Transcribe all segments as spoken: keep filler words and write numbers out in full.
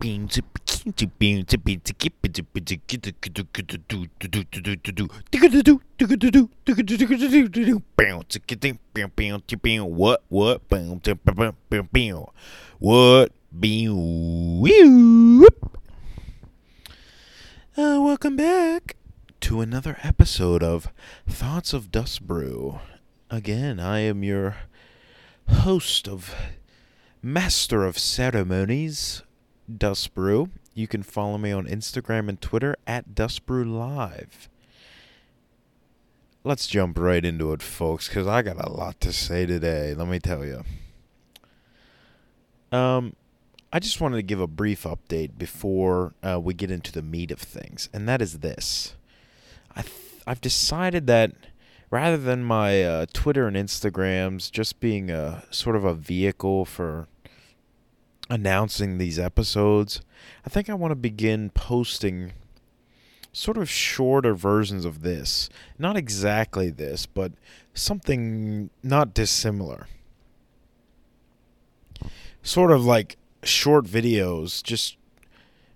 What? What? What? Uh, welcome back to another episode of Thoughts of Dust Brew. Again, I am your host of Master of Ceremonies, Dust Brew. You can follow me on Instagram and Twitter at Dust Brew Live. Let's jump right into it, folks, because I got a lot to say today, let me tell you. Um, I just wanted to give a brief update before uh, we get into the meat of things, and that is this. I th- I've decided that rather than my uh, Twitter and Instagrams just being a sort of a vehicle for announcing these episodes, I think I want to begin posting sort of shorter versions of this. Not exactly this, but something not dissimilar. Sort of like short videos, just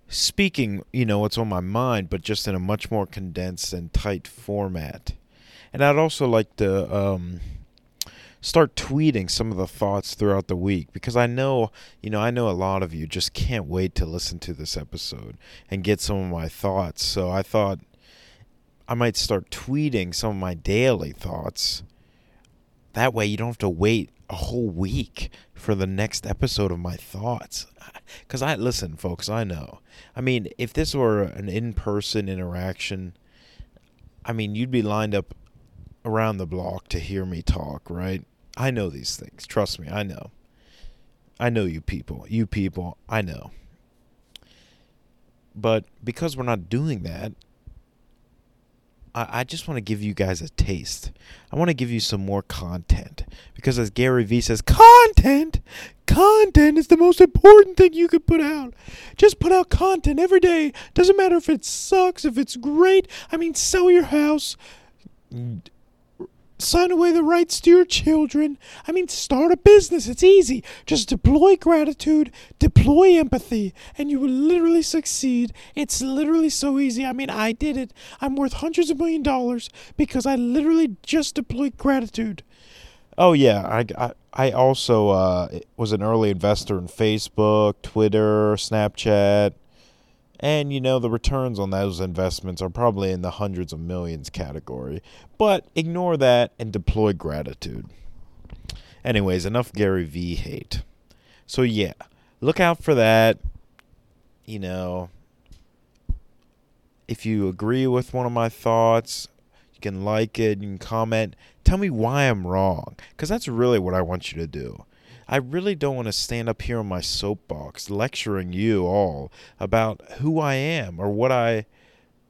speaking, you know, what's on my mind, but just in a much more condensed and tight format. And I'd also like to um, start tweeting some of the thoughts throughout the week, because I know, you know, I know a lot of you just can't wait to listen to this episode and get some of my thoughts. So I thought I might start tweeting some of my daily thoughts. That way you don't have to wait a whole week for the next episode of my thoughts. Because I, listen, folks, I know. I mean, if this were an in-person interaction, I mean, you'd be lined up around the block to hear me talk, right? I know these things. Trust me, I know. I know you people. You people, I know. But because we're not doing that, I, I just want to give you guys a taste. I want to give you some more content. Because as Gary Vee says, content! Content is the most important thing you could put out. Just put out content every day. Doesn't matter if it sucks, if it's great. I mean, sell your house. Sign away the rights to your children. I mean, start a business. It's easy. Just deploy gratitude, deploy empathy, and you will literally succeed. It's literally so easy. I mean, I did it. I'm worth hundreds of million dollars because I literally just deployed gratitude. Oh, yeah. I, I, I also uh, was an early investor in Facebook, Twitter, Snapchat. And, you know, the returns on those investments are probably in the hundreds of millions category. But ignore that and deploy gratitude. Anyways, enough Gary Vee hate. So, yeah, look out for that. You know, if you agree with one of my thoughts, you can like it, you can comment. Tell me why I'm wrong, because that's really what I want you to do. I really don't want to stand up here on my soapbox lecturing you all about who I am or what I,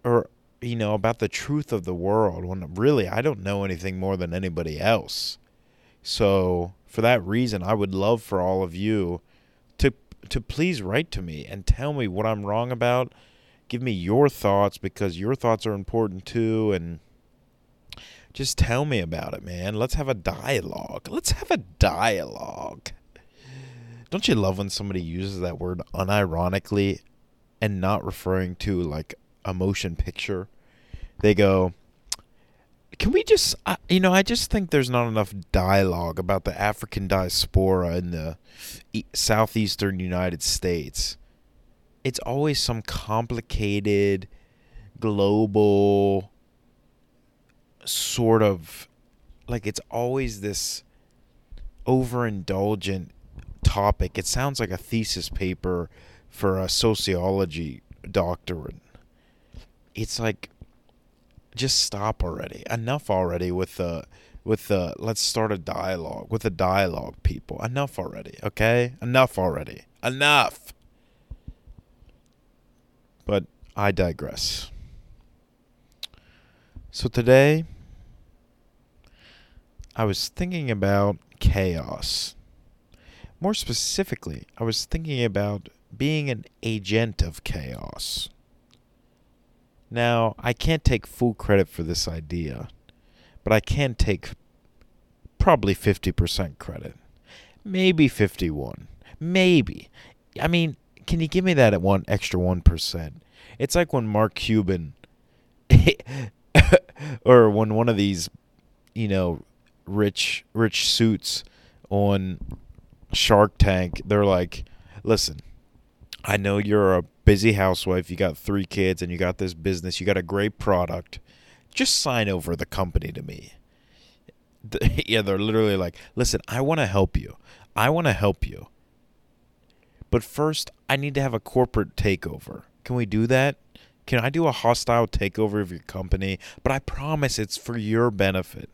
or, you know, about the truth of the world when really I don't know anything more than anybody else. So for that reason, I would love for all of you to to please write to me and tell me what I'm wrong about. Give me your thoughts, because your thoughts are important too, and just tell me about it, man. Let's have a dialogue. Let's have a dialogue. Don't you love when somebody uses that word unironically and not referring to, like, a motion picture? They go, can we just, uh, you know, I just think there's not enough dialogue about the African diaspora in the e- southeastern United States. It's always some complicated, global sort of, like, it's always this overindulgent topic. It sounds like a thesis paper for a sociology doctorate. It's like, just stop already. Enough already with the, with the, let's start a dialogue, with a dialogue, people. Enough already, okay? Enough already. Enough! But I digress. So today, I was thinking about chaos. More specifically, I was thinking about being an agent of chaos. Now, I can't take full credit for this idea, but I can take probably fifty percent credit. Maybe fifty-one. Maybe. I mean, can you give me that at one extra one percent? It's like when Mark Cuban or when one of these, you know, rich rich suits on Shark Tank, they're like, listen, I know you're a busy housewife, you got three kids, and you got this business, you got a great product. Just sign over the company to me. The, yeah, they're literally like, listen, I want to help you. I want to help you. But first, I need to have a corporate takeover. Can we do that? Can I do a hostile takeover of your company? But I promise it's for your benefit.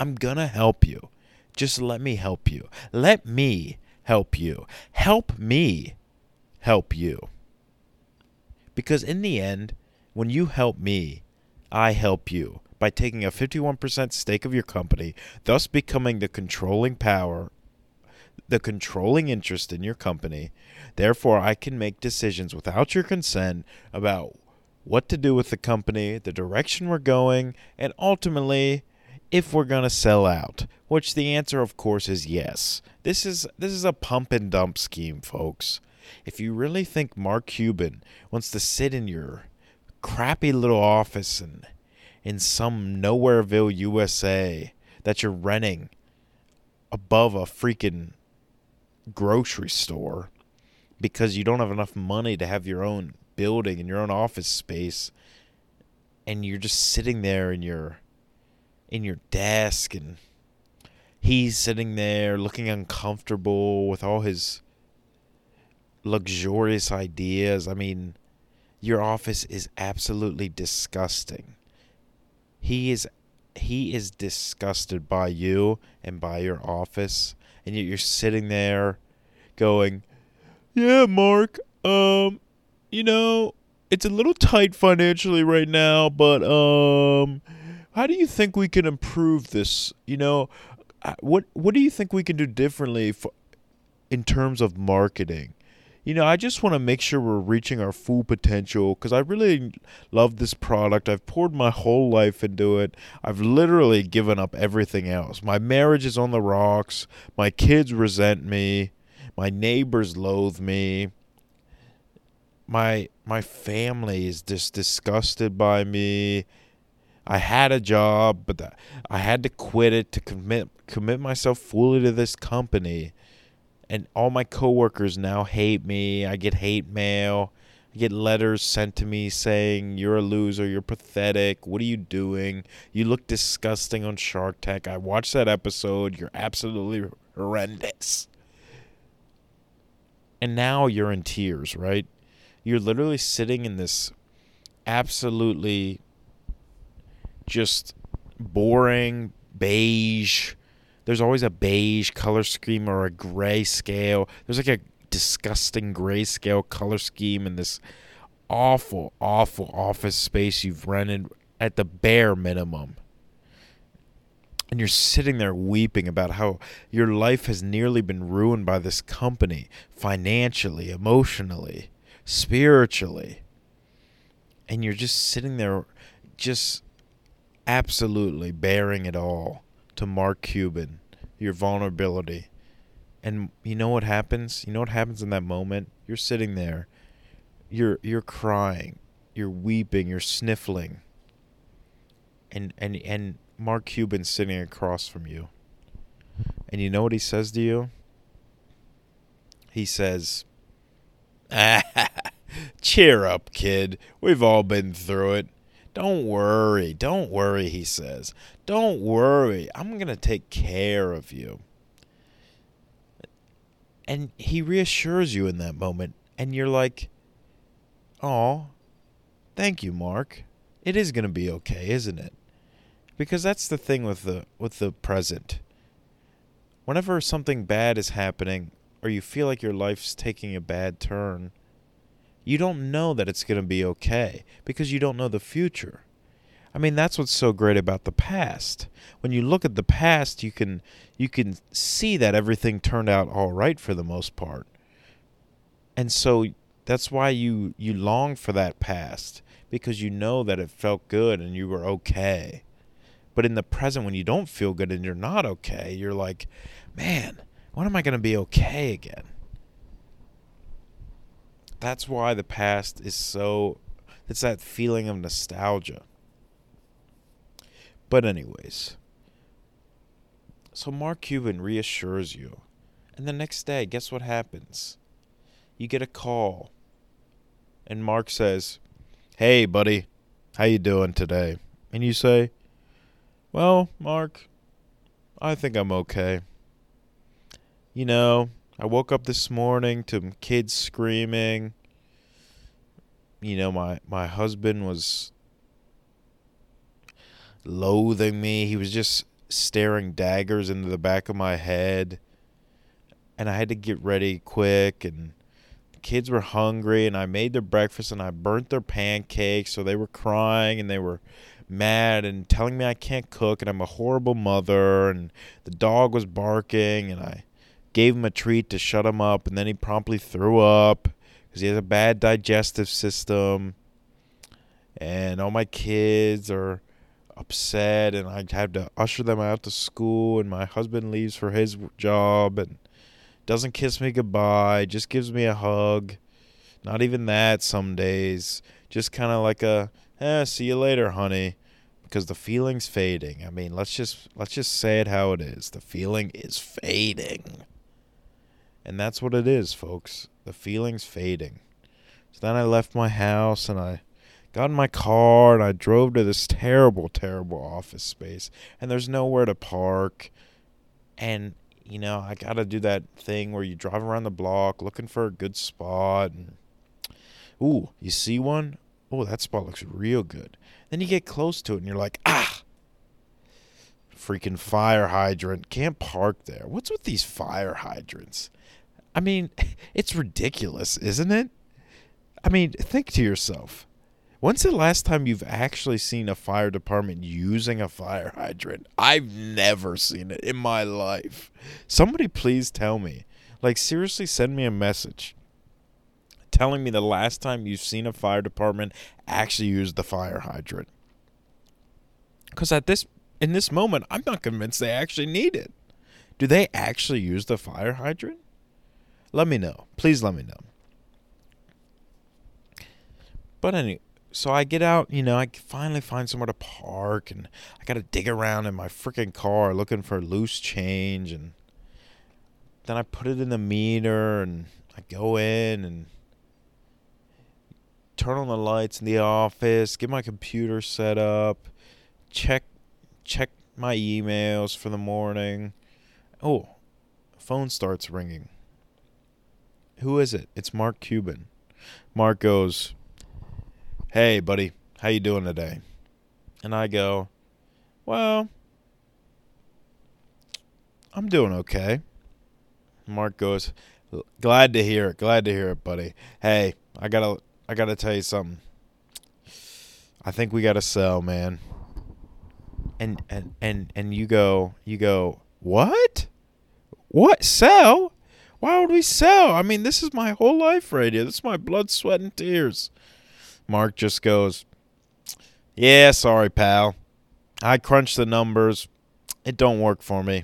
I'm going to help you. Just let me help you. Let me help you. Help me help you. Because in the end, when you help me, I help you by taking a fifty-one percent stake of your company, thus becoming the controlling power, the controlling interest in your company. Therefore, I can make decisions without your consent about what to do with the company, the direction we're going, and ultimately, if we're going to sell out, which the answer, of course, is yes. This is this is a pump and dump scheme, folks. If you really think Mark Cuban wants to sit in your crappy little office in, in some Nowhereville, U S A, that you're renting above a freaking grocery store because you don't have enough money to have your own building and your own office space, and you're just sitting there in your in your desk, and he's sitting there looking uncomfortable with all his luxurious ideas. I mean, your office is absolutely disgusting. He is he is disgusted by you and by your office, and yet you're sitting there going, "Yeah, Mark, um, you know, it's a little tight financially right now, but um, how do you think we can improve this? You know, what what do you think we can do differently for, in terms of marketing? You know, I just want to make sure we're reaching our full potential because I really love this product. I've poured my whole life into it. I've literally given up everything else. My marriage is on the rocks. My kids resent me. My neighbors loathe me. My my family is just disgusted by me. I had a job, but the, I had to quit it to commit commit myself fully to this company. And all my coworkers now hate me. I get hate mail. I get letters sent to me saying, you're a loser. You're pathetic. What are you doing? You look disgusting on Shark Tank. I watched that episode. You're absolutely horrendous." And now you're in tears, right? You're literally sitting in this absolutely just boring beige. There's always a beige color scheme or a gray scale. There's like a disgusting gray scale color scheme in this awful, awful office space you've rented at the bare minimum. And you're sitting there weeping about how your life has nearly been ruined by this company, financially, emotionally, spiritually. And you're just sitting there just absolutely bearing it all to Mark Cuban, your vulnerability. And you know what happens? You know what happens in that moment? You're sitting there. You're you're crying. You're weeping. You're sniffling. And and and Mark Cuban's sitting across from you. And you know what he says to you? He says, ah, "Cheer up, kid. We've all been through it. Don't worry, don't worry," he says. "Don't worry, I'm going to take care of you." And he reassures you in that moment, and you're like, "Oh, thank you, Mark. It is going to be okay, isn't it?" Because that's the thing with the with the present. Whenever something bad is happening, or you feel like your life's taking a bad turn, you don't know that it's going to be okay because you don't know the future. I mean, that's what's so great about the past. When you look at the past, you can you can see that everything turned out all right for the most part. And so that's why you, you long for that past, because you know that it felt good and you were okay. But in the present, when you don't feel good and you're not okay, you're like, "Man, when am I going to be okay again?" that's why the past is so, it's that feeling of nostalgia. But anyways, so Mark Cuban reassures you. And the next day, guess what happens? You get a call. And Mark says, "Hey, buddy, how you doing today?" And you say, "Well, Mark, I think I'm okay. You know, I woke up this morning to kids screaming. You know, my, my husband was loathing me. He was just staring daggers into the back of my head. And I had to get ready quick. And the kids were hungry. And I made their breakfast. And I burnt their pancakes. So they were crying. And they were mad and telling me I can't cook, and I'm a horrible mother, and the dog was barking, and I gave him a treat to shut him up, and then he promptly threw up because he has a bad digestive system, and all my kids are upset, and I have to usher them out to school, and my husband leaves for his job and doesn't kiss me goodbye, just gives me a hug, not even that some days, just kind of like a, eh, see you later, honey," because the feeling's fading. I mean, let's just let's just say it how it is. The feeling is fading. And that's what it is, folks. The feeling's fading. So then I left my house and I got in my car and I drove to this terrible, terrible office space. And there's nowhere to park. And, you know, I got to do that thing where you drive around the block looking for a good spot. And, ooh, you see one? Oh, that spot looks real good. Then you get close to it, and you're like, ah, freaking fire hydrant. Can't park there. What's with these fire hydrants? I mean, it's ridiculous, isn't it? I mean, think to yourself. When's the last time you've actually seen a fire department using a fire hydrant? I've never seen it in my life. Somebody please tell me. Like, seriously, send me a message telling me the last time you've seen a fire department actually use the fire hydrant. Because at this in this moment, I'm not convinced they actually need it. Do they actually use the fire hydrant? Let me know. Please let me know. But anyway, so I get out, you know, I finally find somewhere to park, and I got to dig around in my freaking car looking for loose change, and then I put it in the meter, and I go in, and turn on the lights in the office, get my computer set up, check check my emails for the morning. Oh, phone starts ringing. Who is it? It's Mark Cuban. Mark goes, "Hey, buddy, how you doing today?" And I go, "Well, I'm doing okay." Mark goes, "Glad to hear it. Glad to hear it, buddy. Hey, I got to... I gotta tell you something. I think we gotta sell, man." And and and and you go, you go, "What? What? Sell? Why would we sell? I mean, this is my whole life right here. This is my blood, sweat, and tears." Mark just goes, "Yeah, sorry, pal. I crunched the numbers. It don't work for me.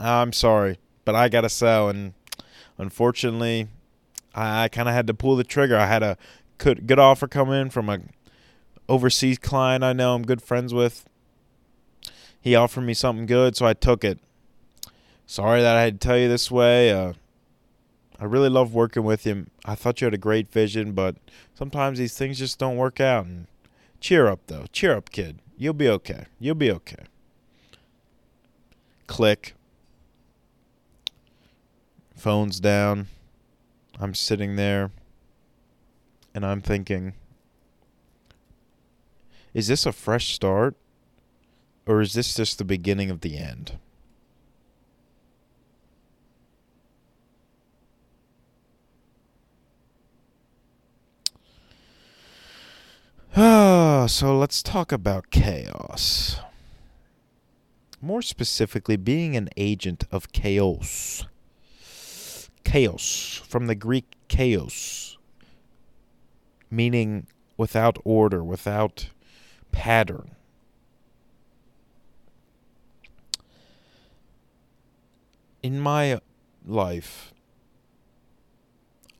I'm sorry, but I gotta sell, and unfortunately, I kind of had to pull the trigger. I had a good offer come in from a overseas client I know I'm good friends with. He offered me something good, so I took it. Sorry that I had to tell you this way. Uh, I really love working with you. I thought you had a great vision, but sometimes these things just don't work out. And cheer up, though. Cheer up, kid. You'll be okay. You'll be okay." Click. Phone's down. I'm sitting there and I'm thinking, is this a fresh start or is this just the beginning of the end? Ah, so let's talk about chaos. More specifically, being an agent of chaos. Chaos, from the Greek chaos, meaning without order, without pattern. In my life,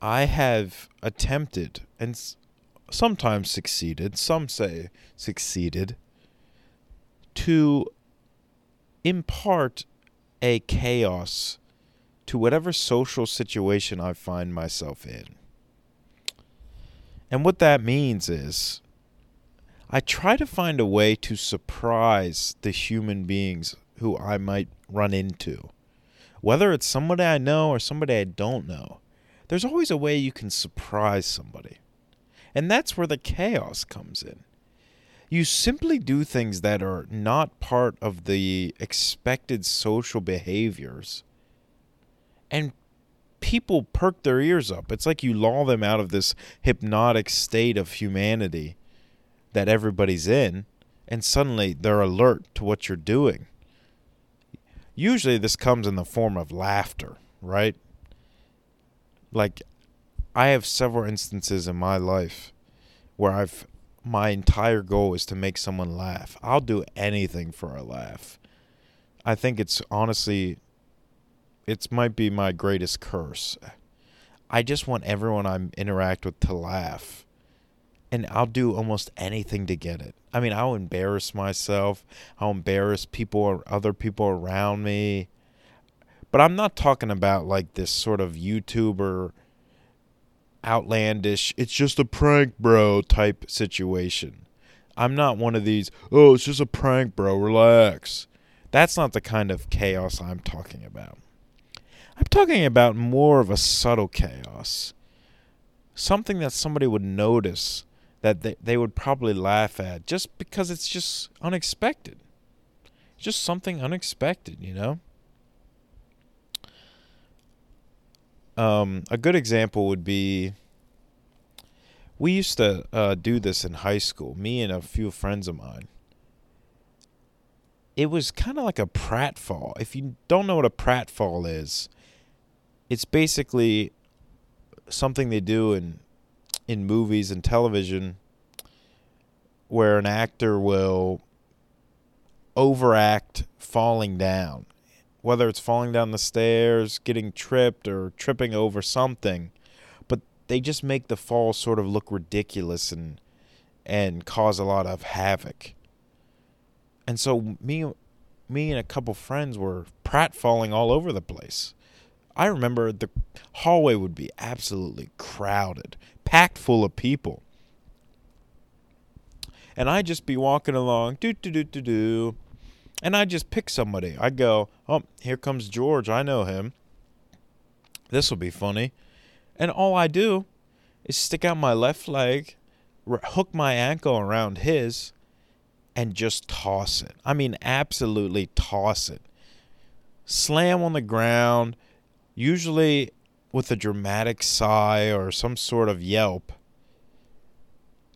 I have attempted and sometimes succeeded, some say succeeded, to impart a chaos to whatever social situation I find myself in. And what that means is I try to find a way to surprise the human beings who I might run into. Whether it's somebody I know or somebody I don't know, there's always a way you can surprise somebody. And that's where the chaos comes in. You simply do things that are not part of the expected social behaviors, and people perk their ears up. It's like you lull them out of this hypnotic state of humanity that everybody's in, and suddenly they're alert to what you're doing. Usually this comes in the form of laughter, right? Like, I have several instances in my life where I've my entire goal is to make someone laugh. I'll do anything for a laugh. I think it's honestly, it might be my greatest curse. I just want everyone I interact with to laugh. And I'll do almost anything to get it. I mean, I'll embarrass myself. I'll embarrass people or other people around me. But I'm not talking about like this sort of YouTuber outlandish, it's just a prank, bro, type situation. I'm not one of these, oh, it's just a prank, bro, relax. That's not the kind of chaos I'm talking about. I'm talking about more of a subtle chaos. Something that somebody would notice that they, they would probably laugh at just because it's just unexpected. Just something unexpected, you know? Um, a good example would be, we used to uh, do this in high school, me and a few friends of mine. It was kind of like a pratfall. If you don't know what a pratfall is, it's basically something they do in in movies and television where an actor will overact falling down. Whether it's falling down the stairs, getting tripped, or tripping over something. But they just make the fall sort of look ridiculous and and cause a lot of havoc. And so me me and a couple friends were pratfalling all over the place. I remember the hallway would be absolutely crowded, packed full of people. And I'd just be walking along, do-do-do-do-do. And I just pick somebody. I go, oh, here comes George. I know him. This will be funny. And all I do is stick out my left leg, r- hook my ankle around his, and just toss it. I mean, absolutely toss it. Slam on the ground, usually with a dramatic sigh or some sort of yelp.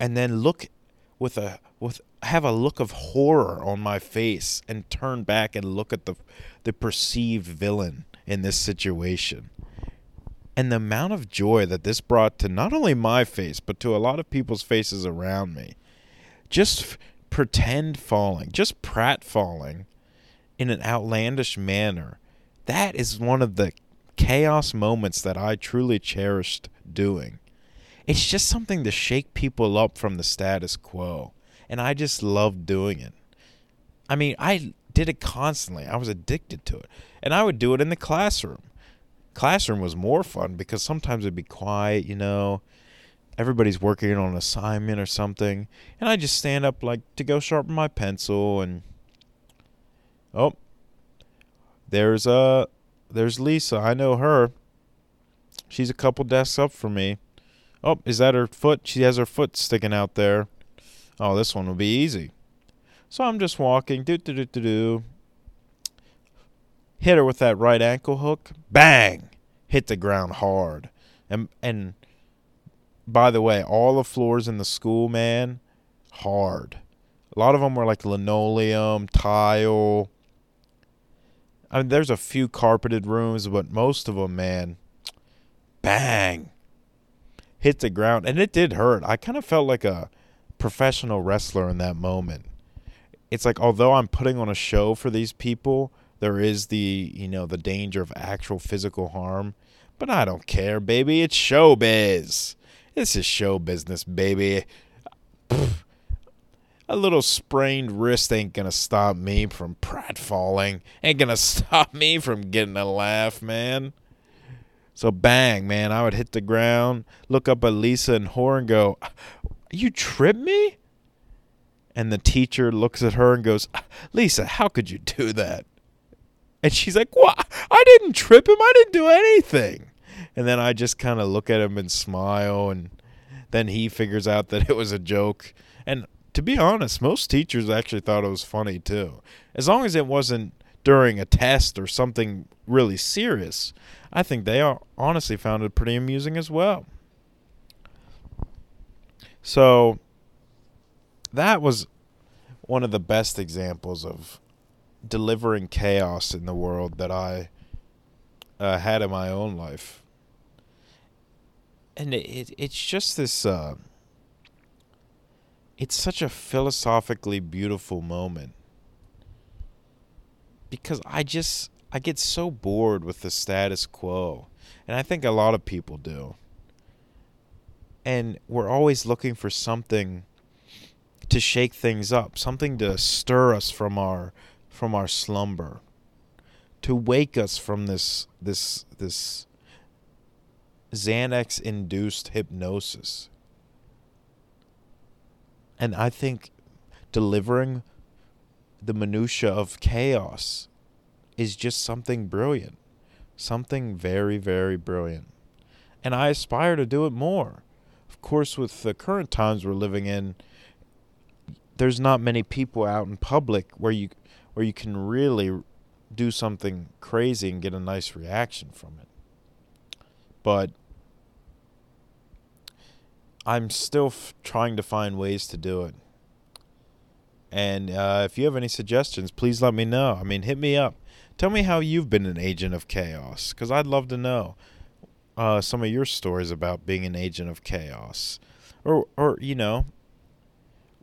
And then look with a... with. have a look of horror on my face and turn back and look at the the perceived villain in this situation. And the amount of joy that this brought to not only my face, but to a lot of people's faces around me. Just f- pretend falling, just prat falling in an outlandish manner. That is one of the chaos moments that I truly cherished doing. It's just something to shake people up from the status quo. And I just loved doing it. I mean, I did it constantly. I was addicted to it. And I would do it in the classroom. Classroom was more fun because sometimes it'd be quiet, you know. Everybody's working on an assignment or something. And I just stand up like to go sharpen my pencil and... oh, there's uh, there's Lisa. I know her. She's a couple desks up from me. Oh, is that her foot? She has her foot sticking out there. Oh, this one will be easy. So I'm just walking, do do do do do. Hit her with that right ankle hook, bang! Hit the ground hard, and and by the way, all the floors in the school, man, hard. A lot of them were like linoleum, tile. I mean, there's a few carpeted rooms, but most of them, man, bang! Hit the ground, and it did hurt. I kind of felt like a professional wrestler in that moment. It's like, although I'm putting on a show for these people, there is the, you know, the danger of actual physical harm, But I don't care, baby. It's showbiz. This is show business, baby. Pfft. A little sprained wrist ain't going to stop me from pratfalling. Ain't going to stop me from getting a laugh, man. So bang, man, I would hit the ground, look up at Lisa and whore and go, you tripped me? And the teacher looks at her and goes, Lisa, how could you do that? And she's like, what? I didn't trip him. I didn't do anything. And then I just kind of look at him and smile. And then he figures out that it was a joke. And to be honest, most teachers actually thought it was funny too. As long as it wasn't during a test or something really serious, I think they all honestly found it pretty amusing as well. So that was one of the best examples of delivering chaos in the world that I uh, had in my own life. And it, it it's just this... Uh, It's such a philosophically beautiful moment because I just, I get so bored with the status quo, and I think a lot of people do. And we're always looking for something to shake things up, something to stir us from our, from our slumber, to wake us from this, this, this Xanax-induced hypnosis. And I think delivering the minutia of chaos is just something brilliant. Something very, very brilliant. And I aspire to do it more. Of course, with the current times we're living in, there's not many people out in public where you where you can really do something crazy and get a nice reaction from it. But I'm still f- trying to find ways to do it. And uh, if you have any suggestions, please let me know. I mean, hit me up. Tell me how you've been an agent of chaos, because I'd love to know uh, some of your stories about being an agent of chaos. Or, or you know,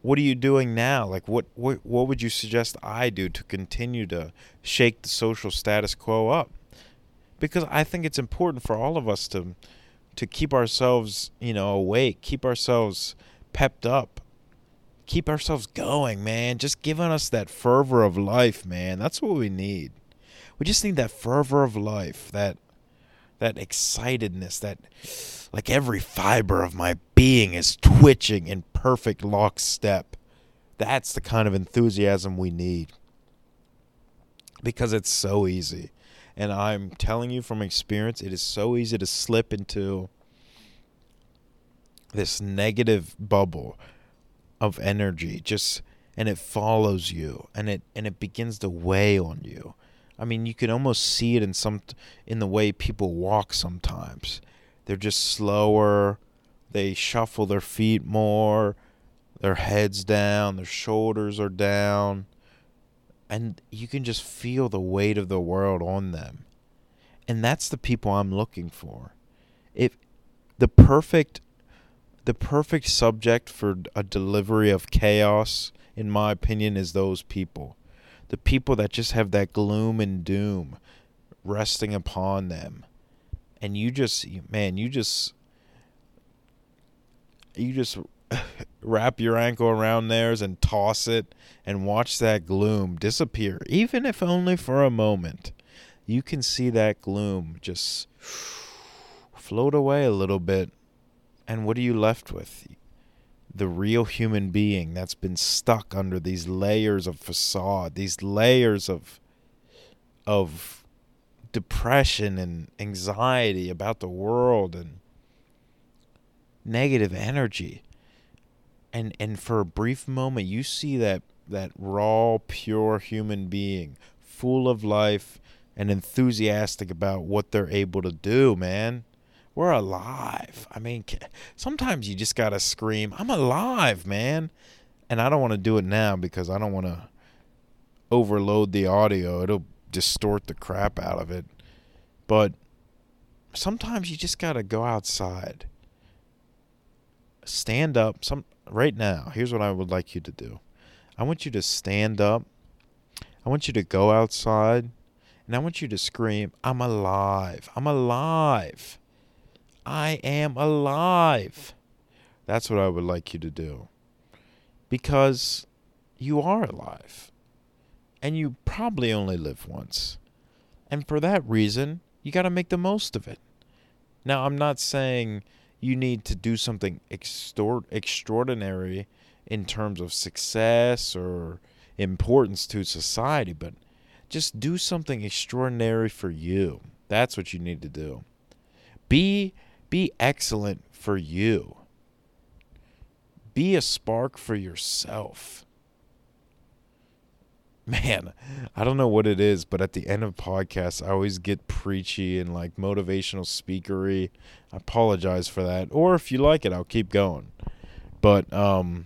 what are you doing now? Like, what, what, what would you suggest I do to continue to shake the social status quo up? Because I think it's important for all of us to... to keep ourselves, you know, awake, keep ourselves pepped up, keep ourselves going, man. Just giving us that fervor of life, man. That's what we need. We just need that fervor of life, that that excitedness, that like every fiber of my being is twitching in perfect lockstep. That's the kind of enthusiasm we need, because it's so easy. And I'm telling you from experience, it is so easy to slip into this negative bubble of energy, just, and it follows you, and it and it begins to weigh on you. I mean, you can almost see it in some in the way people walk sometimes. They're just slower, they shuffle their feet more, their heads down, their shoulders are down. And you can just feel the weight of the world on them. And that's the people I'm looking for. If the perfect the perfect subject for a delivery of chaos, in my opinion, is those people. The people that just have that gloom and doom resting upon them. And you just, man, you just, you just... wrap your ankle around theirs and toss it and watch that gloom disappear. Even if only for a moment, you can see that gloom just float away a little bit. And what are you left with? The real human being that's been stuck under these layers of facade, these layers of of depression and anxiety about the world and negative energy. And and for a brief moment, you see that, that raw, pure human being, full of life and enthusiastic about what they're able to do, man. We're alive. I mean, sometimes you just got to scream, I'm alive, man. And I don't want to do it now because I don't want to overload the audio. It'll distort the crap out of it. But sometimes you just got to go outside. Stand up. Some... Right now, here's what I would like you to do. I want you to stand up. I want you to go outside And I want you to scream, I'm alive. I'm alive. I am alive. That's what I would like you to do. Because you are alive. And you probably only live once. And for that reason, you got to make the most of it. Now, I'm not saying you need to do something extor- extraordinary in terms of success or importance to society, but just do something extraordinary for you. That's what you need to do. Be be excellent for you. Be a spark for yourself. Man, I don't know what it is, but at the end of podcasts, I always get preachy and like motivational speakery. I apologize for that. Or if you like it, I'll keep going. But um,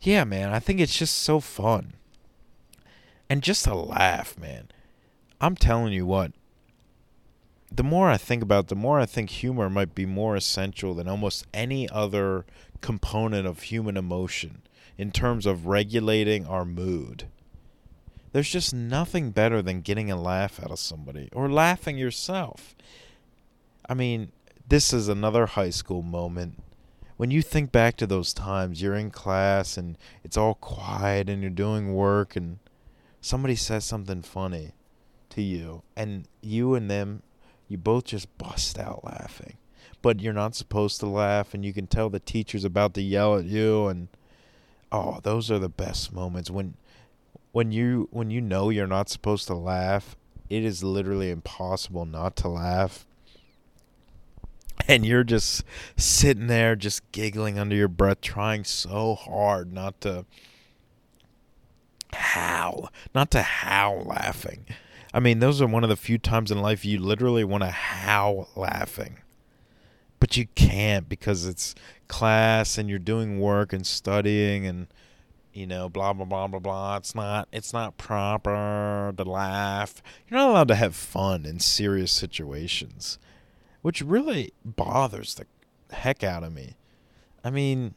yeah, man, I think it's just so fun. And just a laugh, man. I'm telling you what. The more I think about it, the more I think humor might be more essential than almost any other component of human emotion in terms of regulating our mood. There's just nothing better than getting a laugh out of somebody or laughing yourself. I mean, this is another high school moment. When you think back to those times, you're in class and it's all quiet and you're doing work and somebody says something funny to you and you and them, you both just bust out laughing. But you're not supposed to laugh and you can tell the teacher's about to yell at you, and oh, those are the best moments when When you when you know you're not supposed to laugh. It is literally impossible not to laugh. And you're just sitting there just giggling under your breath, trying so hard not to howl. Not to howl laughing. I mean, those are one of the few times in life you literally want to howl laughing. But you can't because it's class and you're doing work and studying and, you know, blah, blah, blah, blah, blah. It's not, it's not proper to laugh. You're not allowed to have fun in serious situations, which really bothers the heck out of me. I mean,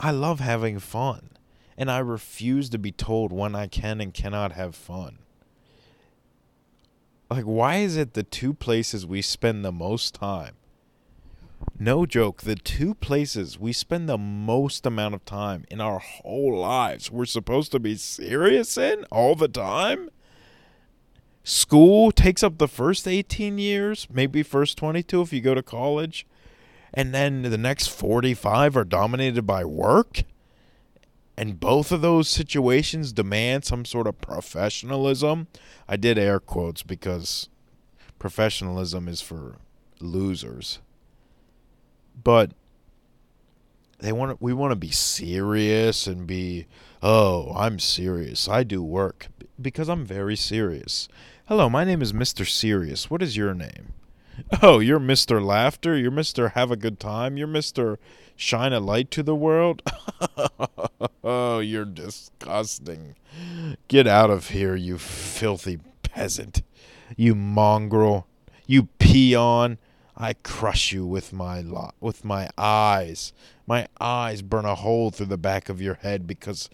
I love having fun, and I refuse to be told when I can and cannot have fun. Like, why is it the two places we spend the most time? No joke, the two places we spend the most amount of time in our whole lives we're supposed to be serious in all the time? School takes up the first eighteen years, maybe first twenty-two if you go to college, and then the next forty-five are dominated by work, and both of those situations demand some sort of professionalism. I did air quotes because professionalism is for losers. But they want we want to be serious and be, oh, I'm serious. I do work because I'm very serious. Hello, my name is Mister Serious. What is your name? Oh, you're Mister Laughter. You're Mister Have a Good Time. You're Mister Shine a Light to the World. Oh, you're disgusting. Get out of here, you filthy peasant. You mongrel. You peon. I crush you with my lo- with my eyes. My eyes burn a hole through the back of your head because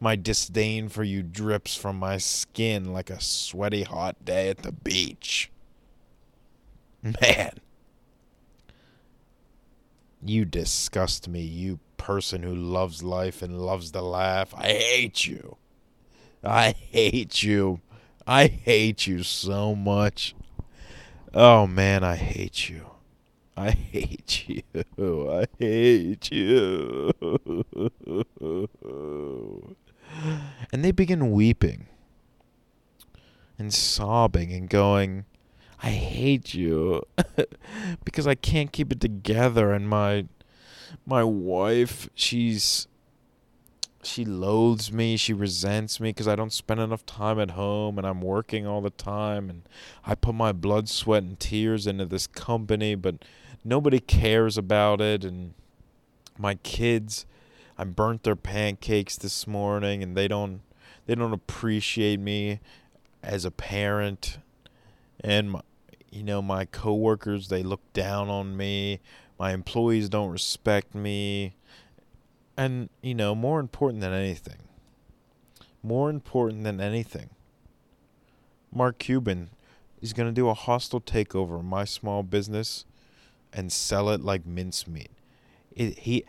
my disdain for you drips from my skin like a sweaty hot day at the beach. Man. You disgust me, you person who loves life and loves to laugh. I hate you. I hate you. I hate you so much. Oh, man, I hate you. I hate you. I hate you. And they begin weeping and sobbing and going, I hate you because I can't keep it together. And my my wife, she's she loathes me. She resents me because I don't spend enough time at home and I'm working all the time. And I put my blood, sweat, and tears into this company, but nobody cares about it. And my kids, I burnt their pancakes this morning, and they don't they don't appreciate me as a parent. And my, you know, my coworkers, they look down on me. My employees don't respect me. And, you know, more important than anything, more important than anything, Mark Cuban is going to do a hostile takeover of my small business and sell it like mincemeat. It, he,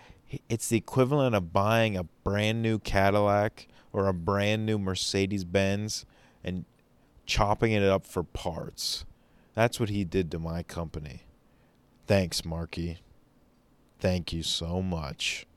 it's the equivalent of buying a brand new Cadillac or a brand new Mercedes-Benz and chopping it up for parts. That's what he did to my company. Thanks, Marky. Thank you so much.